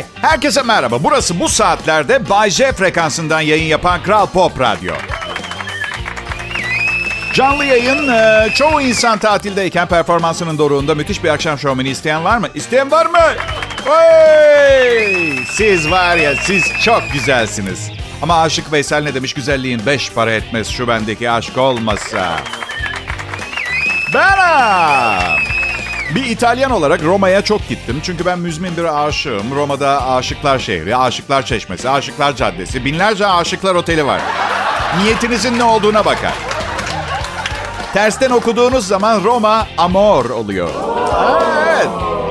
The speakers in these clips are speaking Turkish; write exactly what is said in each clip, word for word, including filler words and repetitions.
Hey, herkese merhaba. Burası bu saatlerde Bay J frekansından yayın yapan Kral Pop Radyo. Canlı yayın, çoğu insan tatildeyken performansının doruğunda müthiş bir akşam şovmeni isteyen var mı? İsteyen var mı? Hey! Siz var ya, siz çok güzelsiniz. Ama Aşık Veysel ne demiş? Güzelliğin beş para etmez şu bendeki aşk olmasa. Benim! Bir İtalyan olarak Roma'ya çok gittim. Çünkü ben müzmin bir aşığım. Roma'da aşıklar şehri, aşıklar çeşmesi, aşıklar caddesi, binlerce aşıklar oteli var. Niyetinizin ne olduğuna bakar. Tersten okuduğunuz zaman Roma amor oluyor. Evet.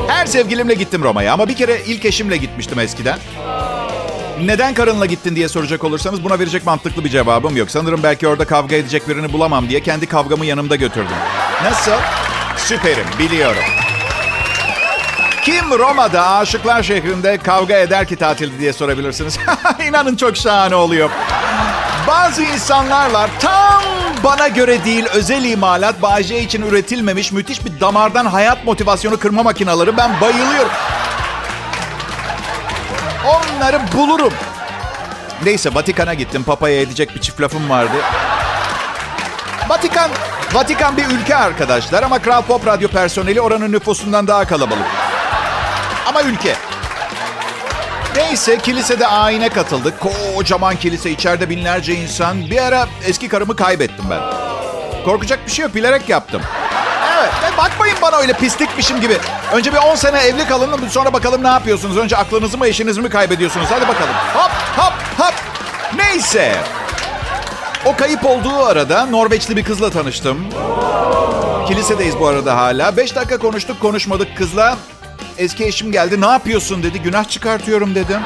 Her sevgilimle gittim Roma'ya ama bir kere ilk eşimle gitmiştim eskiden. Neden karınla gittin diye soracak olursanız buna verecek mantıklı bir cevabım yok. Sanırım belki orada kavga edecek birini bulamam diye kendi kavgamı yanımda götürdüm. Nasıl? Süperim, biliyorum. Kim Roma'da aşıklar şehrinde kavga eder ki tatilde diye sorabilirsiniz. İnanın çok şahane oluyor. Bazı insanlar var, tam bana göre değil, özel imalat, Bay J için üretilmemiş müthiş bir damardan hayat motivasyonu kırma makinaları. Ben bayılıyorum. Onları bulurum. Neyse, Vatikan'a gittim. Papa'ya edecek bir çift lafım vardı. Vatikan... Vatikan bir ülke arkadaşlar ama Kral Pop Radyo personeli oranın nüfusundan daha kalabalık. Ama ülke. Neyse, kilisede ayine katıldık. Kocaman kilise, içeride binlerce insan. Bir ara eski karımı kaybettim ben. Korkacak bir şey yok, bilerek yaptım. Evet, e bakmayın bana öyle pislikmişim gibi. Önce bir on sene evli kalın, sonra bakalım ne yapıyorsunuz. Önce aklınızı mı eşinizi mi kaybediyorsunuz? Hadi bakalım. Hop hop hop. Neyse. O kayıp olduğu arada Norveçli bir kızla tanıştım. Kilisedeyiz bu arada hala. Beş dakika konuştuk, konuşmadık kızla. Eski eşim geldi. Ne yapıyorsun dedi. Günah çıkartıyorum dedim.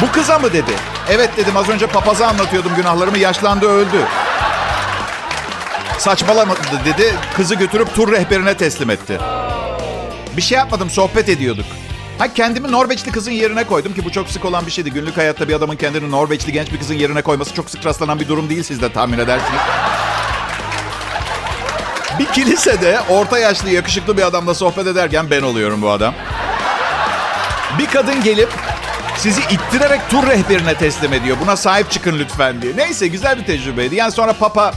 Bu kıza mı dedi. Evet dedim. Az önce papaza anlatıyordum günahlarımı. Yaşlandı, öldü. Saçmalamadı dedi. Kızı götürüp tur rehberine teslim etti. Bir şey yapmadım. Sohbet ediyorduk. Ha, kendimi Norveçli kızın yerine koydum ki bu çok sık olan bir şeydi. Günlük hayatta bir adamın kendini Norveçli genç bir kızın yerine koyması çok sık rastlanan bir durum değil, siz de tahmin edersiniz. Bir kilisede orta yaşlı yakışıklı bir adamla sohbet ederken ben oluyorum bu adam. Bir kadın gelip sizi ittirerek tur rehberine teslim ediyor. Buna sahip çıkın lütfen diye. Neyse, güzel bir tecrübeydi. Yani sonra Papa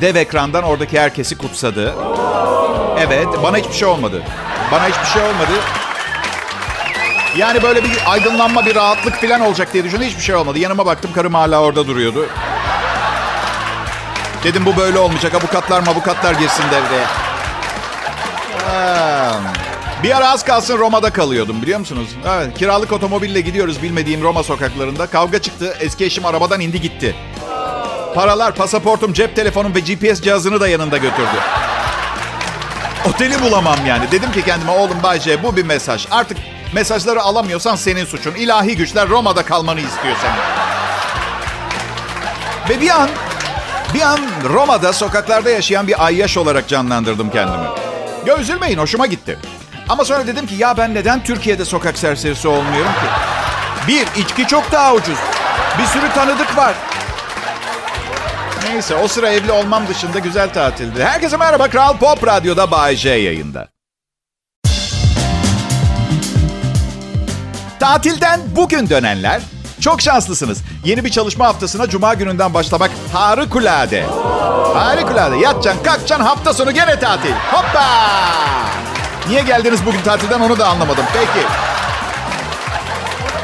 dev ekrandan oradaki herkesi kutsadı. Evet, bana hiçbir şey olmadı. Bana hiçbir şey olmadı. Yani böyle bir aydınlanma, bir rahatlık falan olacak diye düşündüm. Hiçbir şey olmadı. Yanıma baktım, karım hala orada duruyordu. Dedim bu böyle olmayacak. Avukatlar mavukatlar girsin devreye. Ha. Bir ara az kalsın Roma'da kalıyordum, biliyor musunuz? Evet, kiralık otomobille gidiyoruz bilmediğim Roma sokaklarında. Kavga çıktı. Eski eşim arabadan indi gitti. Paralar, pasaportum, cep telefonum ve G P S cihazını da yanında götürdü. Oteli bulamam yani. Dedim ki kendime, oğlum Bay J, bu bir mesaj. Artık mesajları alamıyorsan senin suçun. İlahi güçler Roma'da kalmanı istiyor seni. Ve bir an, bir an Roma'da sokaklarda yaşayan bir ayyaş olarak canlandırdım kendimi. Ya üzülmeyin, hoşuma gitti. Ama sonra dedim ki ya ben neden Türkiye'de sokak serserisi olmuyorum ki? Bir, içki çok daha ucuz. Bir sürü tanıdık var. Neyse, o sıra evli olmam dışında güzel tatildi. Herkese merhaba, Kral Pop Radyo'da Bay J yayında. Tatilden bugün dönenler çok şanslısınız. Yeni bir çalışma haftasına Cuma gününden başlamak harikulade. Harikulade. Yatacaksın, kalkacaksın, hafta sonu gene tatil. Hoppa! Niye geldiniz bugün tatilden onu da anlamadım. Peki.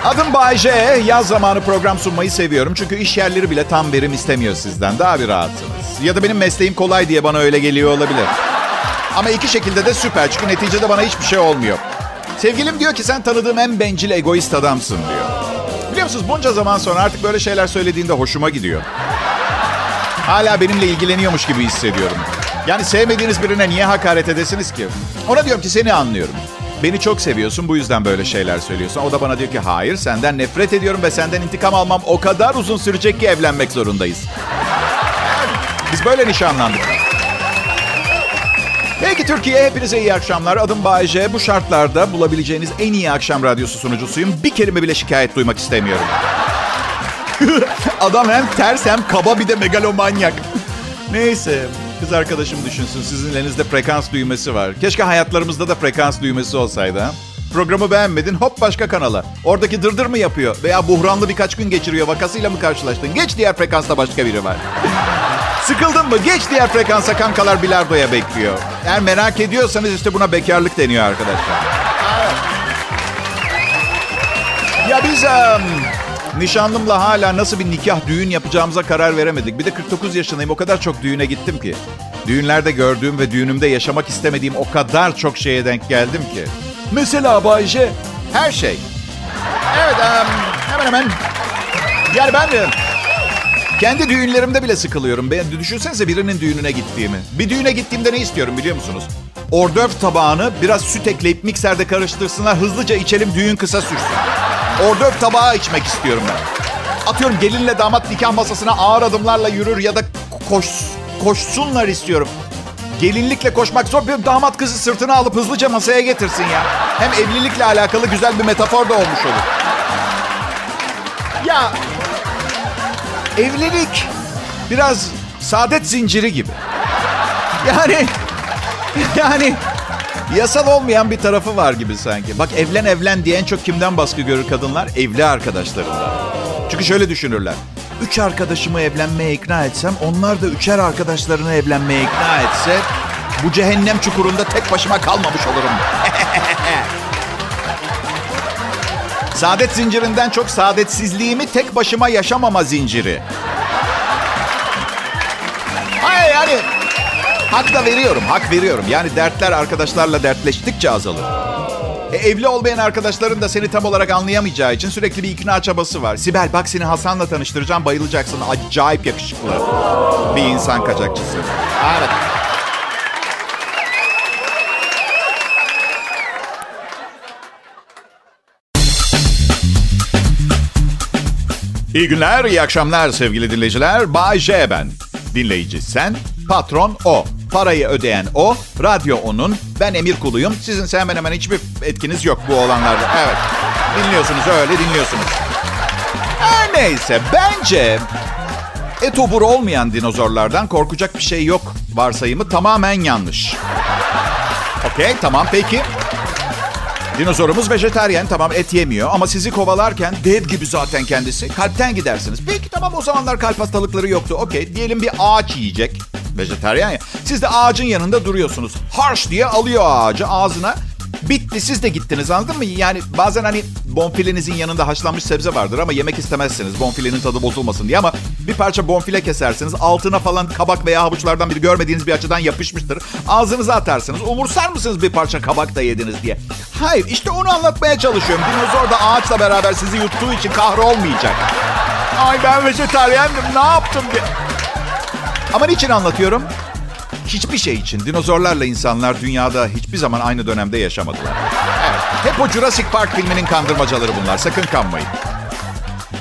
Adım Bay J. Yaz zamanı program sunmayı seviyorum. Çünkü iş yerleri bile tam verim istemiyor sizden. Daha bir rahatsınız. Ya da benim mesleğim kolay diye bana öyle geliyor olabilir. Ama iki şekilde de süper. Çünkü neticede bana hiçbir şey olmuyor. Sevgilim diyor ki sen tanıdığım en bencil, egoist adamsın diyor. Biliyor musunuz, bunca zaman sonra artık böyle şeyler söylediğinde hoşuma gidiyor. Hala benimle ilgileniyormuş gibi hissediyorum. Yani sevmediğiniz birine niye hakaret edesiniz ki? Ona diyorum ki seni anlıyorum. Beni çok seviyorsun, bu yüzden böyle şeyler söylüyorsun. O da bana diyor ki hayır, senden nefret ediyorum ve senden intikam almam o kadar uzun sürecek ki evlenmek zorundayız. Biz böyle nişanlandık. Peki Türkiye, hepinize iyi akşamlar. Adım Bay J. Bu şartlarda bulabileceğiniz en iyi akşam radyosu sunucusuyum. Bir kelime bile şikayet duymak istemiyorum. Adam hem ters hem kaba, bir de megalomanyak. Neyse, kız arkadaşım düşünsün. Sizin elinizde frekans düğmesi var. Keşke hayatlarımızda da frekans düğmesi olsaydı. Ha? Programı beğenmedin, hop başka kanala. Oradaki dırdır mı yapıyor? Veya buhranlı birkaç gün geçiriyor, vakasıyla mı karşılaştın? Geç diğer frekansta başka biri var. Sıkıldın mı? Geç diğer frekansa, kankalar bilardoya bekliyor. Eğer merak ediyorsanız işte buna bekarlık deniyor arkadaşlar. Ya biz um, nişanlımla hala nasıl bir nikah, düğün yapacağımıza karar veremedik. Bir de kırk dokuz yaşındayım, o kadar çok düğüne gittim ki. Düğünlerde gördüğüm ve düğünümde yaşamak istemediğim o kadar çok şeye denk geldim ki. Mesela Bay J, her şey. Evet, um, hemen hemen. Yani ben de kendi düğünlerimde bile sıkılıyorum. Ben, düşünsenize birinin düğününe gittiğimi. Bir düğüne gittiğimde ne istiyorum biliyor musunuz? Ordöf tabağını biraz süt ekleyip mikserde karıştırsınlar, hızlıca içelim, düğün kısa sürsün. Ordöf tabağı içmek istiyorum ben. Atıyorum gelinle damat nikah masasına ağır adımlarla yürür ya da koş, koşsunlar istiyorum. Gelinlikle koşmak zor, bir damat kızı sırtına alıp hızlıca masaya getirsin ya. Hem evlilikle alakalı güzel bir metafor da olmuş olur. Ya evlilik biraz saadet zinciri gibi. Yani yani yasal olmayan bir tarafı var gibi sanki. Bak, evlen evlen diye en çok kimden baskı görür kadınlar? Evli arkadaşlarından. Çünkü şöyle düşünürler. Üç arkadaşımı evlenmeye ikna etsem, onlar da üçer arkadaşlarını evlenmeye ikna etse, bu cehennem çukurunda tek başıma kalmamış olurum. Saadet zincirinden çok saadetsizliğimi, tek başıma yaşamama zinciri. Hayır yani, hak da veriyorum, hak veriyorum. Yani dertler arkadaşlarla dertleştikçe azalır. E, evli olmayan arkadaşların da seni tam olarak anlayamayacağı için sürekli bir ikna çabası var. Sibel, bak seni Hasan'la tanıştıracağım, bayılacaksın. Acayip yakışıklı bir insan kaçakçısı. Evet. İyi günler, iyi akşamlar sevgili dinleyiciler. Bay J ben. Dinleyici sen, patron o. Parayı ödeyen o, radyo onun, ben emir kuluyum. Sizin hemen hemen hiçbir etkiniz yok bu olanlarda. Evet, dinliyorsunuz, öyle dinliyorsunuz. Her neyse, bence etobur olmayan dinozorlardan korkacak bir şey yok varsayımı tamamen yanlış. Okey, tamam, peki. Dinozorumuz vejetaryen, tamam, et yemiyor ama sizi kovalarken dev gibi zaten kendisi, kalpten gidersiniz. Peki tamam, o zamanlar kalp hastalıkları yoktu, okey. Diyelim bir ağaç yiyecek, vejetaryen ya. Siz de ağacın yanında duruyorsunuz. Harş diye alıyor ağacı ağzına. Bitti, siz de gittiniz, anladın mı? Yani bazen hani bonfilenizin yanında haşlanmış sebze vardır ama yemek istemezsiniz, bonfilenin tadı bozulmasın diye, ama bir parça bonfile kesersiniz. Altına falan kabak veya havuçlardan biri görmediğiniz bir açıdan yapışmıştır. Ağzınıza atarsınız. Umursar mısınız bir parça kabak da yediniz diye? Hayır, işte onu anlatmaya çalışıyorum. Dinozor da ağaçla beraber sizi yuttuğu için kahrolmayacak. Ay ben vejetaryendim, ne yaptım diye. Ama niçin anlatıyorum? Hiçbir şey için. Dinozorlarla insanlar dünyada hiçbir zaman aynı dönemde yaşamadılar. Evet, hep o Jurassic Park filminin kandırmacaları bunlar. Sakın kanmayın.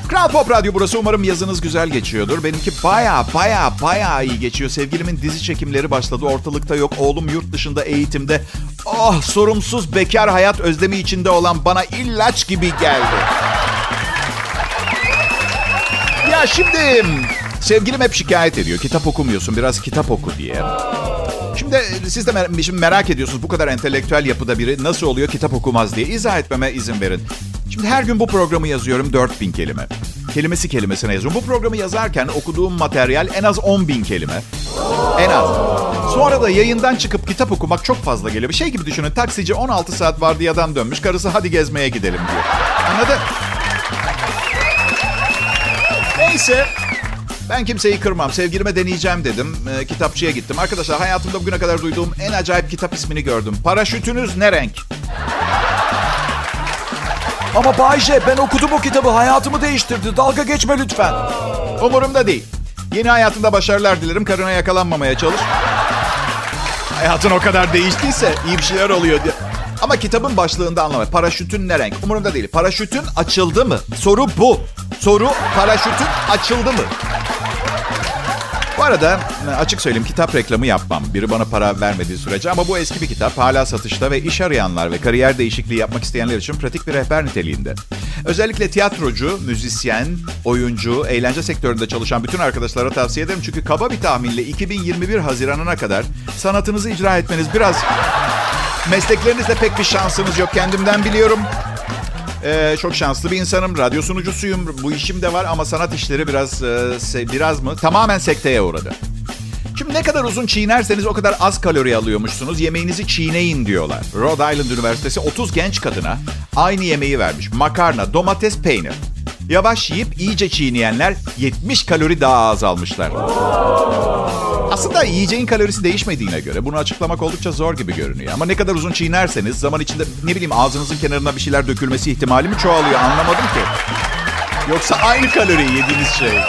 Kral Pop Radyo burası. Umarım yazınız güzel geçiyordur. Benimki baya baya baya iyi geçiyor. Sevgilimin dizi çekimleri başladı. Ortalıkta yok. Oğlum yurt dışında eğitimde. Oh, sorumsuz bekar hayat özlemi içinde olan bana ilaç gibi geldi. Ya şimdi... Sevgilim hep şikayet ediyor. Kitap okumuyorsun, biraz kitap oku diye. Şimdi siz de mer- şimdi merak ediyorsunuz, bu kadar entelektüel yapıda biri nasıl oluyor kitap okumaz diye. İzah etmeme izin verin. Şimdi her gün bu programı yazıyorum, dört bin kelime. Kelimesi kelimesine yazıyorum. Bu programı yazarken okuduğum materyal en az on bin kelime. En az. Sonra da yayından çıkıp kitap okumak çok fazla geliyor. Bir şey gibi düşünün. Taksici on altı saat vardiyadan dönmüş. Karısı hadi gezmeye gidelim diyor. Anladın? Neyse... Ben kimseyi kırmam. Sevgilime deneyeceğim dedim. E, kitapçıya gittim. Arkadaşlar, hayatımda bugüne kadar duyduğum en acayip kitap ismini gördüm. Paraşütünüz ne renk? Ama Bay J, ben okudum o kitabı. Hayatımı değiştirdi. Dalga geçme lütfen. Umurumda değil. Yeni hayatında başarılar dilerim. Karına yakalanmamaya çalış. Hayatın o kadar değiştiyse iyi bir şeyler oluyor diye. Ama kitabın başlığında anlamaya. Paraşütün ne renk? Umurumda değil. Paraşütün açıldı mı? Soru bu. Soru, paraşütün açıldı mı? Bu arada açık söyleyeyim, kitap reklamı yapmam. Biri bana para vermediği sürece, ama bu eski bir kitap. Hala satışta ve iş arayanlar ve kariyer değişikliği yapmak isteyenler için pratik bir rehber niteliğinde. Özellikle tiyatrocu, müzisyen, oyuncu, eğlence sektöründe çalışan bütün arkadaşlara tavsiye ederim. Çünkü kaba bir tahminle iki bin yirmi bir Haziran'ına kadar sanatınızı icra etmeniz biraz... Mesleklerinizde pek bir şansınız yok, kendimden biliyorum. Ee, çok şanslı bir insanım. Radyo sunucusuyum. Bu işim de var ama sanat işleri biraz e, biraz mı? Tamamen sekteye uğradı. Şimdi ne kadar uzun çiğnerseniz o kadar az kalori alıyormuşsunuz. Yemeğinizi çiğneyin diyorlar. Rhode Island Üniversitesi otuz genç kadına aynı yemeği vermiş. Makarna, domates, peynir. Yavaş yiyip iyice çiğneyenler yetmiş kalori daha az almışlar. Aslında yiyeceğin kalorisi değişmediğine göre bunu açıklamak oldukça zor gibi görünüyor. Ama ne kadar uzun çiğnerseniz zaman içinde ne bileyim ağzınızın kenarına bir şeyler dökülmesi ihtimali mi çoğalıyor, anlamadım ki. Yoksa aynı kaloriyi yediğiniz şey.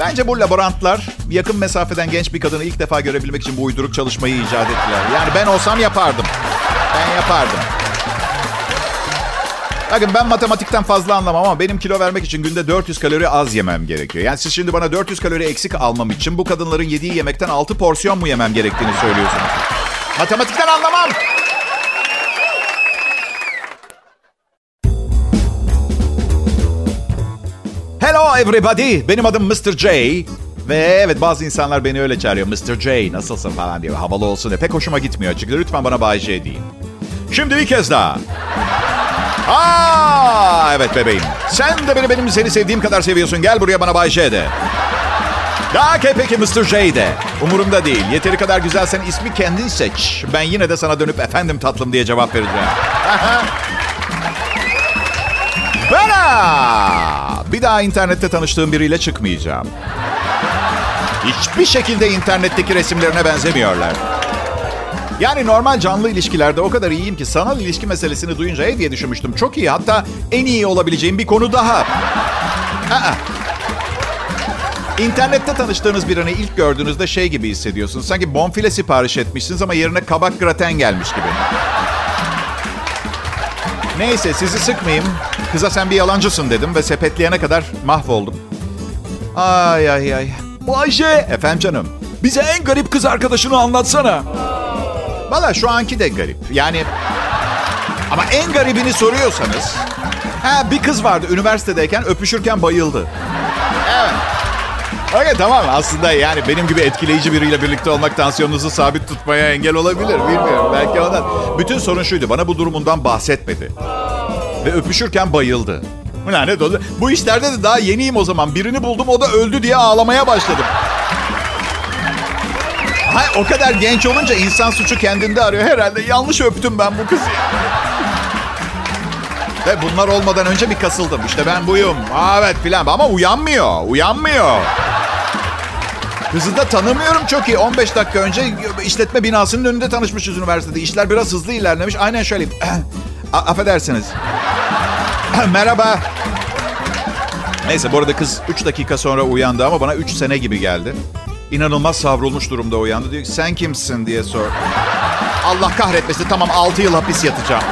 Bence bu laborantlar yakın mesafeden genç bir kadını ilk defa görebilmek için bu uyduruk çalışmayı icat ettiler. Yani ben olsam yapardım. Ben yapardım. Bakın ben matematikten fazla anlamam ama benim kilo vermek için günde dört yüz kalori az yemem gerekiyor. Yani siz şimdi bana dört yüz kalori eksik almam için bu kadınların yediği yemekten altı porsiyon mu yemem gerektiğini söylüyorsunuz? Matematikten anlamam. Hello everybody. Benim adım mister J. Ve evet bazı insanlar beni öyle çağırıyor. mister J nasılsın falan diyor. Havalı olsun diye. Pek hoşuma gitmiyor açıkçası. Lütfen bana Bay J deyin. Şimdi bir kez daha. Aa, evet bebeğim. Sen de beni benim seni sevdiğim kadar seviyorsun. Gel buraya bana Bay J de. Daha ki peki mister J de. Umurumda değil. Yeteri kadar güzelsen ismi kendin seç. Ben yine de sana dönüp efendim tatlım diye cevap vereceğim. Bana! Bir daha internette tanıştığım biriyle çıkmayacağım. Hiçbir şekilde internetteki resimlerine benzemiyorlar. Yani normal canlı ilişkilerde o kadar iyiyim ki sanal ilişki meselesini duyunca ev diye düşünmüştüm. Çok iyi, hatta en iyi olabileceğim bir konu daha. Aa. İnternette tanıştığınız birini ilk gördüğünüzde şey gibi hissediyorsunuz. Sanki bonfile sipariş etmişsiniz ama yerine kabak graten gelmiş gibi. Neyse sizi sıkmayayım. Kıza sen bir yalancısın dedim ve sepetleyene kadar mahvoldum. Ay ay ay. Bayce. Efendim canım. Bize en garip kız arkadaşını anlatsana. Valla şu anki de garip. Yani ama en garibini soruyorsanız. Ha, bir kız vardı üniversitedeyken öpüşürken bayıldı. Evet. Okey tamam, aslında yani benim gibi etkileyici biriyle birlikte olmak tansiyonunuzu sabit tutmaya engel olabilir. Bilmiyorum, belki ondan. Bütün sorun şuydu, bana bu durumundan bahsetmedi. Ve öpüşürken bayıldı. Lanet olsun. Bu işlerde de daha yeniyim o zaman. Birini buldum, o da öldü diye ağlamaya başladım. Hayır, o kadar genç olunca insan suçu kendinde arıyor. Herhalde yanlış öptüm ben bu kızı. Ve bunlar olmadan önce bir kasıldım. İşte ben buyum. Aa, evet filan. Ama uyanmıyor. Uyanmıyor. Kızı da tanımıyorum çok iyi. on beş dakika önce işletme binasının önünde tanışmışız üniversitede. İşler biraz hızlı ilerlemiş. Aynen şöyle. A- affedersiniz. Merhaba. Neyse bu arada kız üç dakika sonra uyandı ama bana üç sene gibi geldi. İnanılmaz savrulmuş durumda uyandı. Diyor ki sen kimsin diye sor. Allah kahretmesin, tamam altı yıl hapis yatacağım.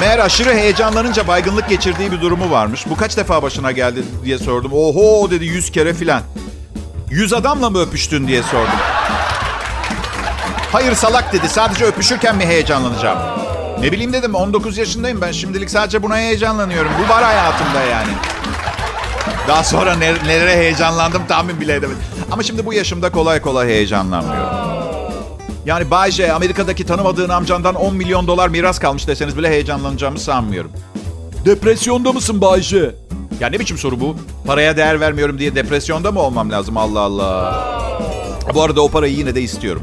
Meğer aşırı heyecanlanınca baygınlık geçirdiği bir durumu varmış. Bu kaç defa başına geldi diye sordum. Oho dedi, yüz kere filan. Yüz adamla mı öpüştün diye sordum. Hayır salak dedi, sadece öpüşürken mi heyecanlanacağım? Ne bileyim dedim, on dokuz yaşındayım ben, şimdilik sadece buna heyecanlanıyorum. Bu var hayatımda yani. Daha sonra nelere heyecanlandım tahmin bile edemedim. Ama şimdi bu yaşımda kolay kolay heyecanlanmıyorum. Yani Bay J, Amerika'daki tanımadığın amcandan on milyon dolar miras kalmış deseniz bile heyecanlanacağımı sanmıyorum. Depresyonda mısın Bay J? Ya ne biçim soru bu? Paraya değer vermiyorum diye depresyonda mı olmam lazım? Allah Allah. Bu arada o parayı yine de istiyorum.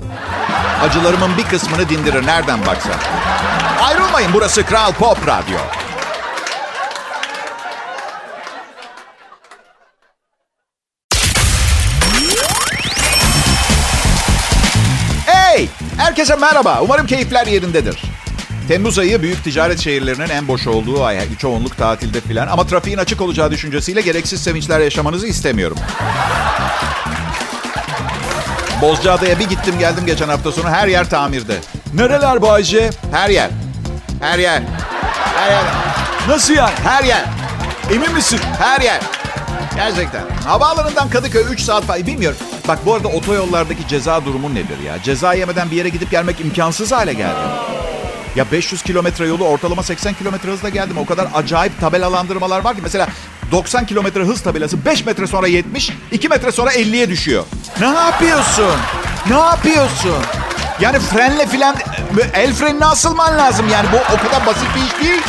Acılarımın bir kısmını dindirir nereden baksan. Ayrılmayın, burası Kral Pop Radyo. Herkese merhaba. Umarım keyifler yerindedir. Temmuz ayı büyük ticaret şehirlerinin en boş olduğu ay. Çoğunluk tatilde filan. Ama trafiğin açık olacağı düşüncesiyle gereksiz sevinçler yaşamanızı istemiyorum. Bozcaada'ya bir gittim geldim geçen hafta sonu. Her yer tamirde. Nereler Bayce? Her yer. Her yer. Her yer. Nasıl yani? Her yer. Emin misin? Her yer. Gerçekten. Havaalanından Kadıköy üç saat falan. Bilmiyorum. Bak bu arada otoyollardaki ceza durumu nedir ya? Ceza yemeden bir yere gidip gelmek imkansız hale geldi. Ya beş yüz kilometre yolu ortalama seksen kilometre hızla geldim. O kadar acayip tabelalandırmalar var ki. Mesela doksan kilometre hız tabelası beş metre sonra yetmiş, iki metre sonra elliye düşüyor. Ne yapıyorsun? Ne yapıyorsun? Yani frenle filan, el frenine asılman lazım. Yani bu o kadar basit bir iş değil.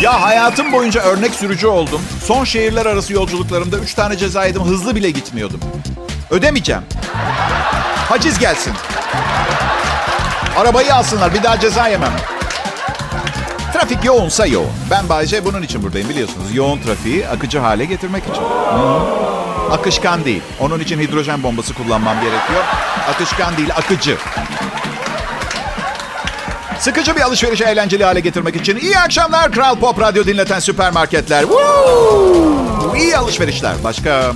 Ya hayatım boyunca örnek sürücü oldum. Son şehirler arası yolculuklarımda üç tane ceza yedim. Hızlı bile gitmiyordum. Ödemeyeceğim. Haciz gelsin. Arabayı alsınlar. Bir daha ceza yemem. Trafik yoğunsa yoğun. Ben Bay J, bunun için buradayım biliyorsunuz. Yoğun trafiği akıcı hale getirmek için. Hmm. Akışkan değil. Onun için hidrojen bombası kullanmam gerekiyor. Akışkan değil, akıcı. Sıkıcı bir alışverişi eğlenceli hale getirmek için. İyi akşamlar Kral Pop Radyo dinleten süpermarketler. Woo! İyi alışverişler. Başka...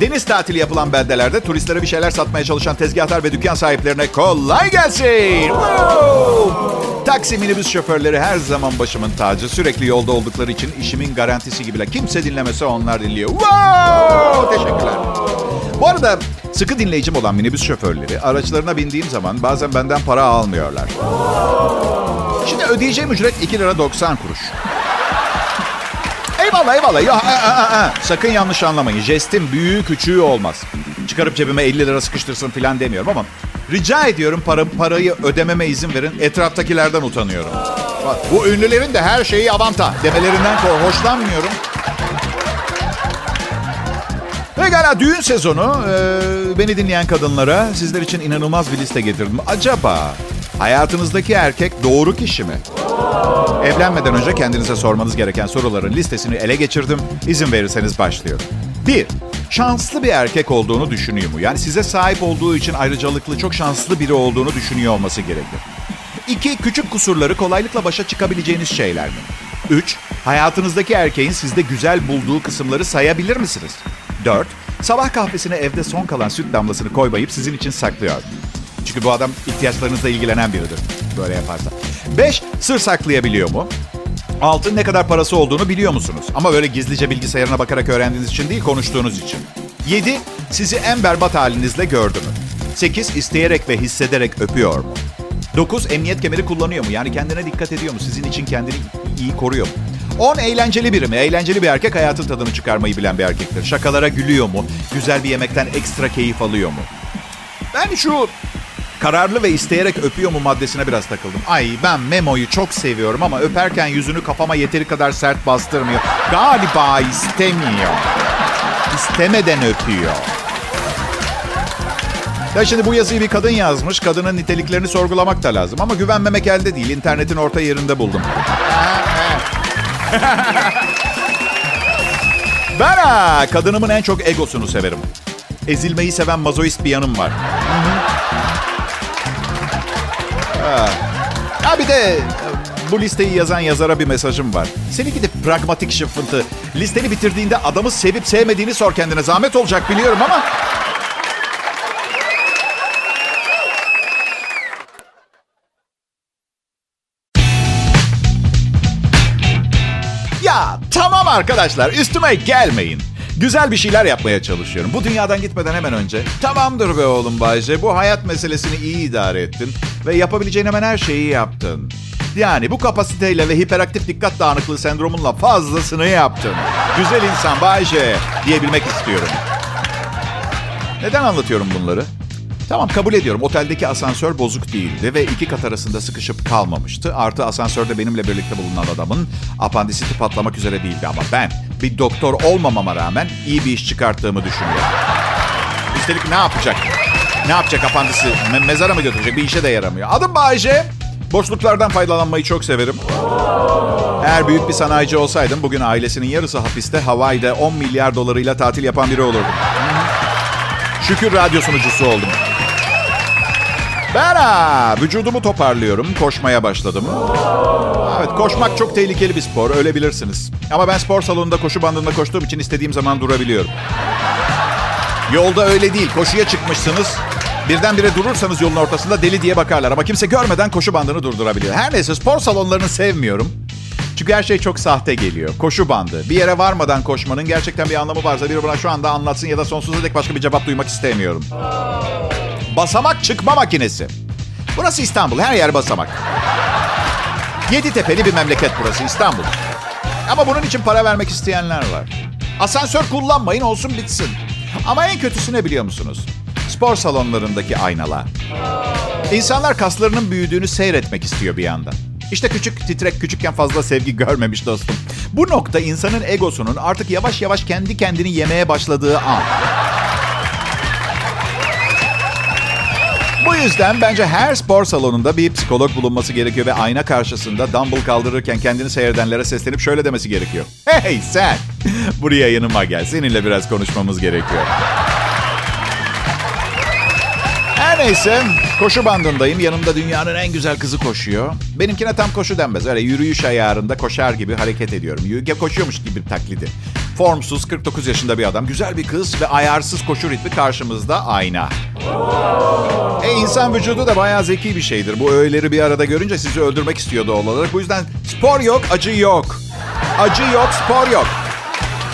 Deniz tatili yapılan beldelerde turistlere bir şeyler satmaya çalışan tezgahlar ve dükkan sahiplerine kolay gelsin. Wow. Taksi, minibüs şoförleri her zaman başımın tacı. Sürekli yolda oldukları için işimin garantisi gibiler. Kimse dinlemese onlar dinliyor. Wow. Teşekkürler. Bu arada sıkı dinleyicim olan minibüs şoförleri araçlarına bindiğim zaman bazen benden para almıyorlar. Şimdi ödeyeceğim ücret iki lira doksan kuruş. Eyvallah eyvallah. Ya, a, a, a. Sakın yanlış anlamayın. Jestim büyüğü küçüğü olmaz. Çıkarıp cebime elli lira sıkıştırsın falan demiyorum ama... Rica ediyorum para, parayı ödememe izin verin. Etraftakilerden utanıyorum. Bak, bu ünlülerin de her şeyi avanta demelerinden hoşlanmıyorum. Pekala, düğün sezonu. Ee, beni dinleyen kadınlara sizler için inanılmaz bir liste getirdim. Acaba hayatınızdaki erkek doğru kişi mi? Evlenmeden önce kendinize sormanız gereken soruların listesini ele geçirdim. İzin verirseniz başlıyorum. bir Şanslı bir erkek olduğunu düşünüyor mu? Yani size sahip olduğu için ayrıcalıklı, çok şanslı biri olduğunu düşünüyor olması gerekir. iki Küçük kusurları kolaylıkla başa çıkabileceğiniz şeyler mi? üç Hayatınızdaki erkeğin sizde güzel bulduğu kısımları sayabilir misiniz? dört Sabah kahvesine evde son kalan süt damlasını koymayıp sizin için saklıyor. Çünkü bu adam ihtiyaçlarınızla ilgilenen biridir. Böyle yaparsa. beş Sır saklayabiliyor mu? altı Ne kadar parası olduğunu biliyor musunuz? Ama böyle gizlice bilgisayarına bakarak öğrendiğiniz için değil, konuştuğunuz için. yedi Sizi en berbat halinizle gördü mü? sekiz İsteyerek ve hissederek öpüyor mu? dokuz Emniyet kemeri kullanıyor mu? Yani kendine dikkat ediyor mu? Sizin için kendini iyi koruyor mu? on Eğlenceli biri mi? Eğlenceli bir erkek hayatın tadını çıkarmayı bilen bir erkektir. Şakalara gülüyor mu? Güzel bir yemekten ekstra keyif alıyor mu? Ben şu... Kararlı ve isteyerek öpüyor mu maddesine biraz takıldım. Ay ben Memo'yu çok seviyorum ama öperken yüzünü kafama yeteri kadar sert bastırmıyor. Galiba istemiyor. İstemeden öpüyor. Ya şimdi bu yazıyı bir kadın yazmış. Kadının niteliklerini sorgulamak da lazım. Ama güvenmemek elde değil. İnternetin orta yerinde buldum. Ben ha, kadınımın en çok egosunu severim. Ezilmeyi seven mazoist bir yanım var. Ha bir de bu listeyi yazan yazara bir mesajım var. Seni gidip pragmatik şıfıntı. Listeni bitirdiğinde adamı sevip sevmediğini sor kendine. Zahmet olacak biliyorum ama. Ya tamam arkadaşlar, üstüme gelmeyin. Güzel bir şeyler yapmaya çalışıyorum. Bu dünyadan gitmeden hemen önce... Tamamdır be oğlum Bayce, bu hayat meselesini iyi idare ettin. Ve yapabileceğin hemen her şeyi yaptın. Yani bu kapasiteyle ve hiperaktif dikkat dağınıklığı sendromunla fazlasını yaptın. Güzel insan Bayce diyebilmek istiyorum. Neden anlatıyorum bunları? Tamam, kabul ediyorum. Oteldeki asansör bozuk değildi ve iki kat arasında sıkışıp kalmamıştı. Artı asansörde benimle birlikte bulunan adamın apandisiti patlamak üzere değildi ama ben bir doktor olmamama rağmen iyi bir iş çıkarttığımı düşünüyorum. Üstelik ne yapacak? Ne yapacak apandisi? Me- mezara mı götürecek? Bir işe de yaramıyor. Adım Bayce. Boşluklardan faydalanmayı çok severim. Eğer büyük bir sanayici olsaydım bugün ailesinin yarısı hapiste, Hawaii'de on milyar dolarıyla tatil yapan biri olurdum. Şükür radyo sunucusu oldum. Ben ha, vücudumu toparlıyorum. Koşmaya başladım. Evet, koşmak çok tehlikeli bir spor. Ölebilirsiniz. Ama ben spor salonunda koşu bandında koştuğum için istediğim zaman durabiliyorum. Yolda öyle değil. Koşuya çıkmışsınız. Birdenbire durursanız yolun ortasında deli diye bakarlar. Ama kimse görmeden koşu bandını durdurabiliyor. Her neyse, spor salonlarını sevmiyorum. Çünkü her şey çok sahte geliyor. Koşu bandı. Bir yere varmadan koşmanın gerçekten bir anlamı varsa biri bana şu anda anlatsın ya da sonsuza dek başka bir cevap duymak istemiyorum. Basamak çıkma makinesi. Burası İstanbul. Her yer basamak. Yedi tepeli bir memleket burası İstanbul. Ama bunun için para vermek isteyenler var. Asansör kullanmayın, olsun bitsin. Ama en kötüsü ne biliyor musunuz? spor salonlarındaki aynalar. İnsanlar kaslarının büyüdüğünü seyretmek istiyor bir yandan. İşte küçük, titrek, küçükken fazla sevgi görmemiş dostum. Bu nokta insanın egosunun artık yavaş yavaş kendi kendini yemeye başladığı an. Bu yüzden bence her spor salonunda bir psikolog bulunması gerekiyor ve ayna karşısında dumbbell kaldırırken kendini seyredenlere seslenip şöyle demesi gerekiyor. Hey sen! Buraya yanıma gel. Seninle biraz konuşmamız gerekiyor. Her neyse, koşu bandındayım. Yanımda dünyanın en güzel kızı koşuyor. Benimkine tam koşu denmez. Öyle yürüyüş ayarında koşar gibi hareket ediyorum. Yürüyüp koşuyormuş gibi taklidi. Formsuz kırk dokuz yaşında bir adam. Güzel bir kız ve ayarsız koşu ritmi karşımızda ayna. E insan vücudu da bayağı zeki bir şeydir. Bu öğeleri bir arada görünce sizi öldürmek istiyordu olarak. Bu yüzden spor yok, acı yok. Acı yok, spor yok.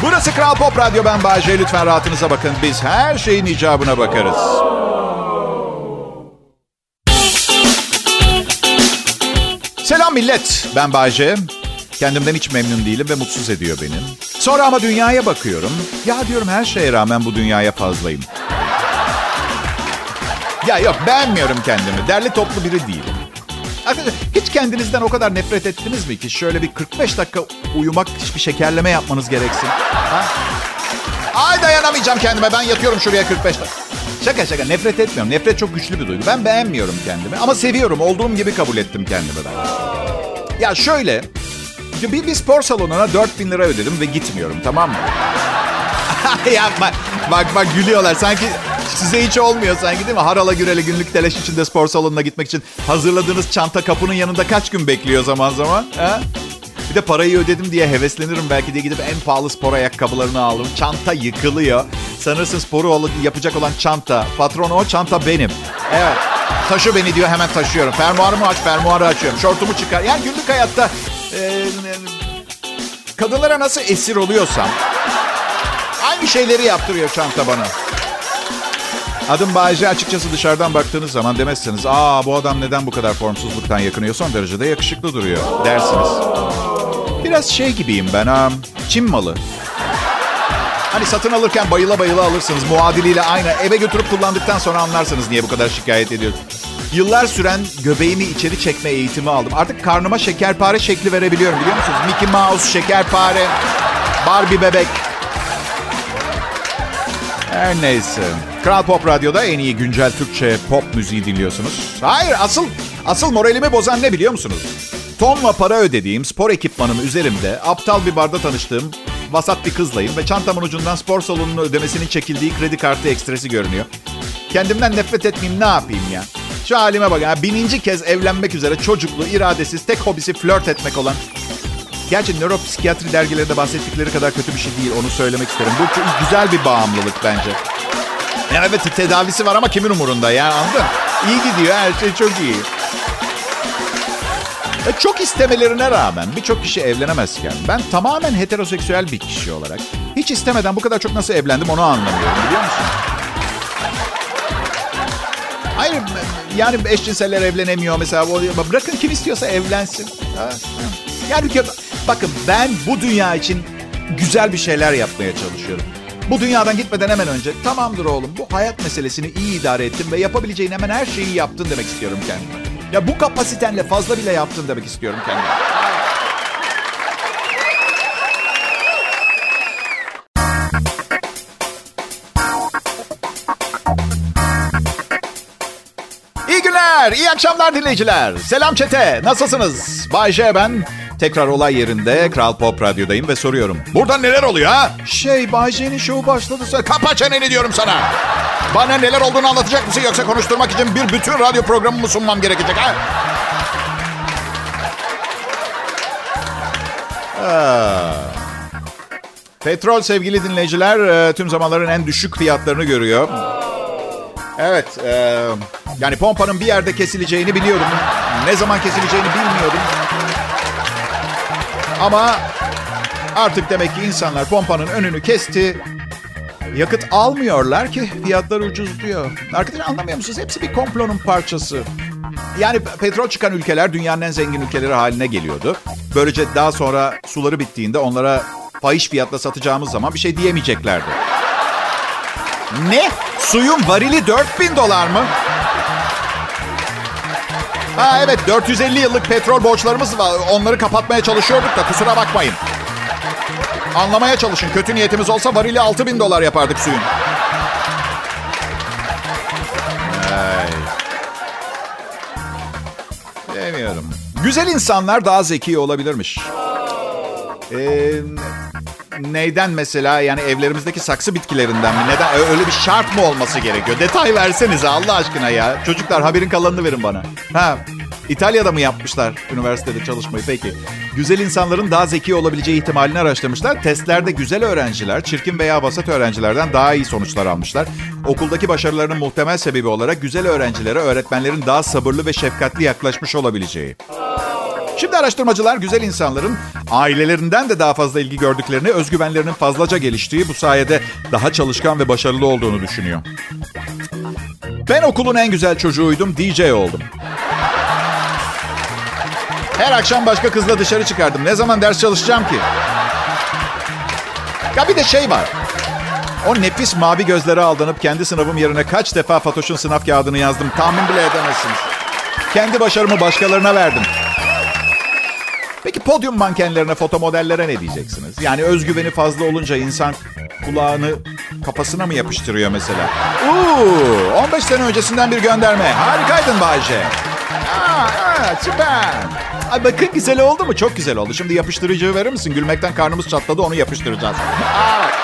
Burası Kral Pop Radyo, ben Bay J. Lütfen rahatınıza bakın. Biz her şeyin icabına bakarız. Selam millet, ben Bay J. Kendimden hiç memnun değilim ve mutsuz ediyor benim. Sonra ama dünyaya bakıyorum. Ya diyorum, her şeye rağmen bu dünyaya fazlayım. Ya yok, beğenmiyorum kendimi. Derli toplu biri değilim. Arkadaşlar, hiç kendinizden o kadar nefret ettiniz mi ki şöyle bir kırk beş dakika uyumak, bir şekerleme yapmanız gereksin? Ha? Ay dayanamayacağım kendime. Ben yatıyorum şuraya kırk beş dakika. Şaka şaka, nefret etmiyorum. Nefret çok güçlü bir duygu. Ben beğenmiyorum kendimi ama seviyorum. Olduğum gibi kabul ettim kendimi ben. Ya şöyle, bir, bir spor salonuna dört bin lira ödedim ve gitmiyorum, tamam mı? Yapma. Bak bak gülüyorlar sanki... Size hiç olmuyor sanki değil mi? Harala gürele günlük telaş içinde spor salonuna gitmek için hazırladığınız çanta kapının yanında kaç gün bekliyor zaman zaman? He? Bir de parayı ödedim diye heveslenirim belki diye gidip en pahalı spor ayakkabılarını alırım. Çanta yıkılıyor. Sanırsın sporu yapacak olan çanta. Patron o, çanta benim. Evet. Taşı beni diyor, hemen taşıyorum. Fermuarımı aç, fermuarı açıyorum. Şortumu çıkar. Yani günlük hayatta e, kadınlara nasıl esir oluyorsam aynı şeyleri yaptırıyor çanta bana. Adım Bay J, açıkçası dışarıdan baktığınız zaman demezseniz aa bu adam neden bu kadar formsuzluktan yakınıyor, son derecede yakışıklı duruyor dersiniz. Biraz şey gibiyim ben, ha, Çin malı. Hani satın alırken bayıla bayıla alırsınız, muadiliyle aynı, eve götürüp kullandıktan sonra anlarsınız niye bu kadar şikayet ediyorsunuz. Yıllar süren göbeğimi içeri çekme eğitimi aldım. Artık karnıma şekerpare şekli verebiliyorum, biliyor musunuz? Mickey Mouse, şekerpare, Barbie bebek. Her neyse. Kral Pop Radyo'da en iyi güncel Türkçe pop müziği dinliyorsunuz. Hayır, asıl asıl moralimi bozan ne biliyor musunuz? Tonla para ödediğim spor ekipmanım üzerimde, aptal bir barda tanıştığım vasat bir kızlayım ve çantamın ucundan spor salonunun ödemesinin çekildiği kredi kartı ekstresi görünüyor. Kendimden nefret etmeyeyim, ne yapayım ya? Şu halime bak ya, bininci kez evlenmek üzere çocuklu, iradesiz, tek hobisi flört etmek olan... Gerçi nöropsikiyatri dergilerinde bahsettikleri kadar kötü bir şey değil, onu söylemek isterim. Bu çok güzel bir bağımlılık bence. Yani evet, tedavisi var ama kimin umurunda ya, anladın? İyi gidiyor, her şey çok iyi. E, çok istemelerine rağmen birçok kişi evlenemezken ben tamamen heteroseksüel bir kişi olarak hiç istemeden bu kadar çok nasıl evlendim onu anlamıyorum, biliyor musun? Hayır yani eşcinseller evlenemiyor mesela, bırakın kim istiyorsa evlensin. Yani bakın, ben bu dünya için güzel bir şeyler yapmaya çalışıyorum. Bu dünyadan gitmeden hemen önce tamamdır oğlum, bu hayat meselesini iyi idare ettin ve yapabileceğin hemen her şeyi yaptın demek istiyorum kendime. Ya bu kapasitenle fazla bile yaptın demek istiyorum kendime. İyi günler, iyi akşamlar dinleyiciler. Selam çete, nasılsınız? Bay J ben. Tekrar olay yerinde Kral Pop Radyo'dayım ve soruyorum. Burada neler oluyor ha? Şey, Bay J'nin şovu başladı. Kapa çeneni diyorum sana. Bana neler olduğunu anlatacak mısın? Yoksa konuşturmak için bir bütün radyo programımı sunmam gerekecek ha? Aa. Petrol sevgili dinleyiciler tüm zamanların en düşük fiyatlarını görüyor. Evet. E, yani pompanın bir yerde kesileceğini biliyordum. Ne zaman kesileceğini bilmiyordum. Ama artık demek ki insanlar pompanın önünü kesti. Yakıt almıyorlar ki fiyatlar ucuzluyor. Arkadaşlar, anlamıyor musunuz? Hepsi bir komplonun parçası. Yani petrol çıkan ülkeler dünyanın en zengin ülkeleri haline geliyordu. Böylece daha sonra suları bittiğinde onlara fahiş fiyatla satacağımız zaman bir şey diyemeyeceklerdi. Ne? Suyun varili dört bin dolar mı? Ha evet, dört yüz elli yıllık petrol borçlarımız var. Onları kapatmaya çalışıyorduk da kusura bakmayın. Anlamaya çalışın. Kötü niyetimiz olsa varili altı bin dolar yapardık suyun. Demiyorum. Güzel insanlar daha zeki olabilirmiş. Ee, neyden mesela? Yani evlerimizdeki saksı bitkilerinden mi? Neden? Öyle bir şart mı olması gerekiyor? Detay versenize Allah aşkına ya. Çocuklar, haberin kalanını verin bana. Ha, İtalya'da mı yapmışlar üniversitede çalışmayı? Peki. Güzel insanların daha zeki olabileceği ihtimalini araştırmışlar. Testlerde güzel öğrenciler, çirkin veya vasat öğrencilerden daha iyi sonuçlar almışlar. Okuldaki başarılarının muhtemel sebebi olarak güzel öğrencilere öğretmenlerin daha sabırlı ve şefkatli yaklaşmış olabileceği. Şimdi araştırmacılar güzel insanların ailelerinden de daha fazla ilgi gördüklerini, özgüvenlerinin fazlaca geliştiği, bu sayede daha çalışkan ve başarılı olduğunu düşünüyor. Ben okulun en güzel çocuğuydum, D J oldum. Her akşam başka kızla dışarı çıkardım. Ne zaman ders çalışacağım ki? Ya bir de şey var. O nefis mavi gözlere aldanıp kendi sınavım yerine kaç defa Fatoş'un sınav kağıdını yazdım. Tahmin bile edemezsiniz. Kendi başarımı başkalarına verdim. Peki podyum mankenlerine, fotomodellere ne diyeceksiniz? Yani özgüveni fazla olunca insan kulağını kafasına mı yapıştırıyor mesela? Uuu, on beş sene öncesinden bir gönderme. Harikaydın Bay J. Aa, aa, süper. Ay bakın, güzel oldu mu? Çok güzel oldu. Şimdi yapıştırıcıyı verir misin? Gülmekten karnımız çatladı, onu yapıştıracağız. Aa.